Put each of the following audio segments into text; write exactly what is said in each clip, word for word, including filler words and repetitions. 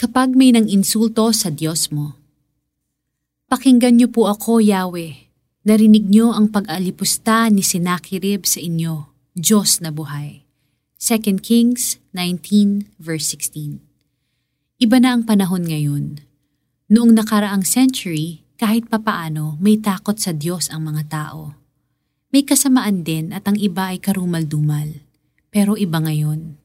kapag may nang insulto sa Diyos mo. Pakinggan niyo po ako, Yahweh. Narinig niyo ang pag-alipusta ni Sennacherib sa inyo, Diyos na buhay. Second Kings nineteen verse sixteen. Iba na ang panahon ngayon. Noong nakaraang century, kahit papaano may takot sa Diyos ang mga tao. May kasamaan din at ang iba ay karumal-dumal. Pero iba ngayon.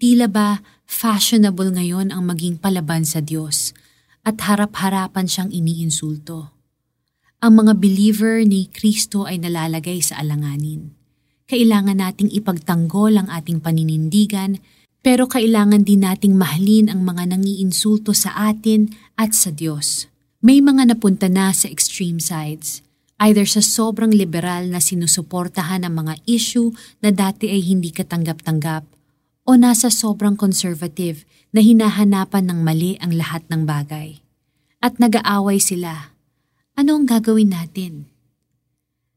Tila ba fashionable ngayon ang maging palaban sa Diyos? At harap-harapan siyang iniinsulto. Ang mga believer ni Kristo ay nalalagay sa alanganin. Kailangan nating ipagtanggol ang ating paninindigan, pero kailangan din nating mahalin ang mga nangiinsulto sa atin at sa Diyos. May mga napunta na sa extreme sides, either sa sobrang liberal na sinusuportahan ang mga issue na dati ay hindi katanggap-tanggap, o nasa sobrang conservative na hinahanapan ng mali ang lahat ng bagay. At nag-aaway sila. Ano ang gagawin natin?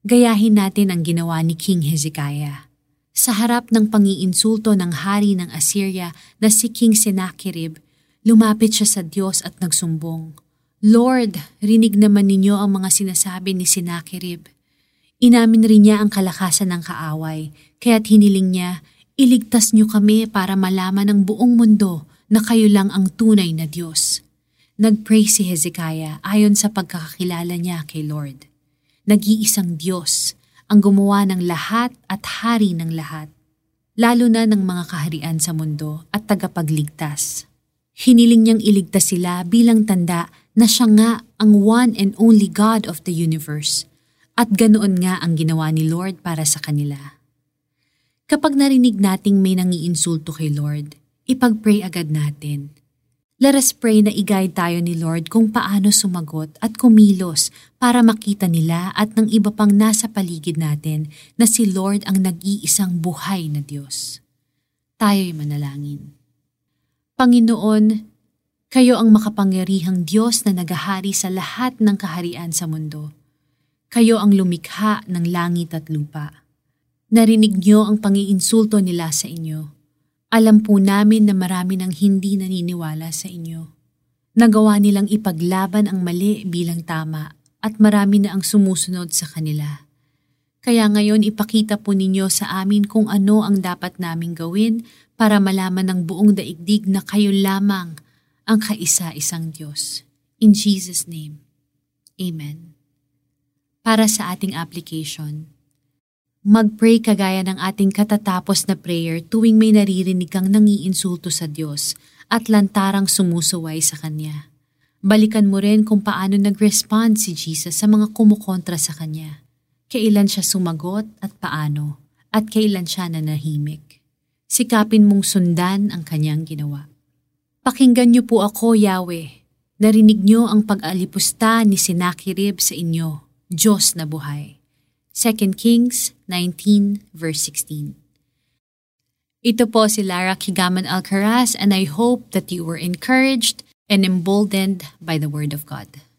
Gayahin natin ang ginawa ni King Hezekiah. Sa harap ng pangiinsulto ng hari ng Assyria na si King Sennacherib, lumapit siya sa Diyos at nagsumbong. Lord, rinig naman ninyo ang mga sinasabi ni Sennacherib. Inamin rin niya ang kalakasan ng kaaway, kaya't hiniling niya, iligtas niyo kami para malaman ng buong mundo na kayo lang ang tunay na Diyos. Nagpray si Hezekiah ayon sa pagkakakilala niya kay Lord. Nag-iisang Diyos ang gumawa ng lahat at hari ng lahat, lalo na ng mga kaharian sa mundo at tagapagligtas. Hiniling niyang iligtas sila bilang tanda na siya nga ang one and only God of the universe, at ganoon nga ang ginawa ni Lord para sa kanila. Kapag narinig nating may nangiinsulto kay Lord, ipag-pray agad natin. Let us pray na i-guide tayo ni Lord kung paano sumagot at kumilos para makita nila at ng iba pang nasa paligid natin na si Lord ang nag-iisang buhay na Diyos. Tayo'y manalangin. Panginoon, kayo ang makapangyarihang Diyos na nagahari sa lahat ng kaharian sa mundo. Kayo ang lumikha ng langit at lupa. Narinig niyo ang pangiinsulto nila sa inyo. Alam po namin na marami nang hindi naniniwala sa inyo. Nagawa nilang ipaglaban ang mali bilang tama at marami na ang sumusunod sa kanila. Kaya ngayon ipakita po ninyo sa amin kung ano ang dapat naming gawin para malaman ng buong daigdig na kayo lamang ang kaisa-isang Diyos. In Jesus' name, Amen. Para sa ating application, mag-pray kagaya ng ating katatapos na prayer tuwing may naririnig kang nangiinsulto sa Diyos at lantarang sumusuway sa Kanya. Balikan mo rin kung paano nag-respond si Jesus sa mga kumukontra sa Kanya. Kailan siya sumagot at paano, at kailan siya nanahimik. Sikapin mong sundan ang Kanyang ginawa. Pakinggan niyo po ako, Yahweh. Narinig niyo ang pag-alipusta ni Sennacherib sa inyo, Diyos na buhay. Second Kings nineteen verse sixteen. Ito po si Lara Kigaman Alcaraz, and I hope that you were encouraged and emboldened by the Word of God.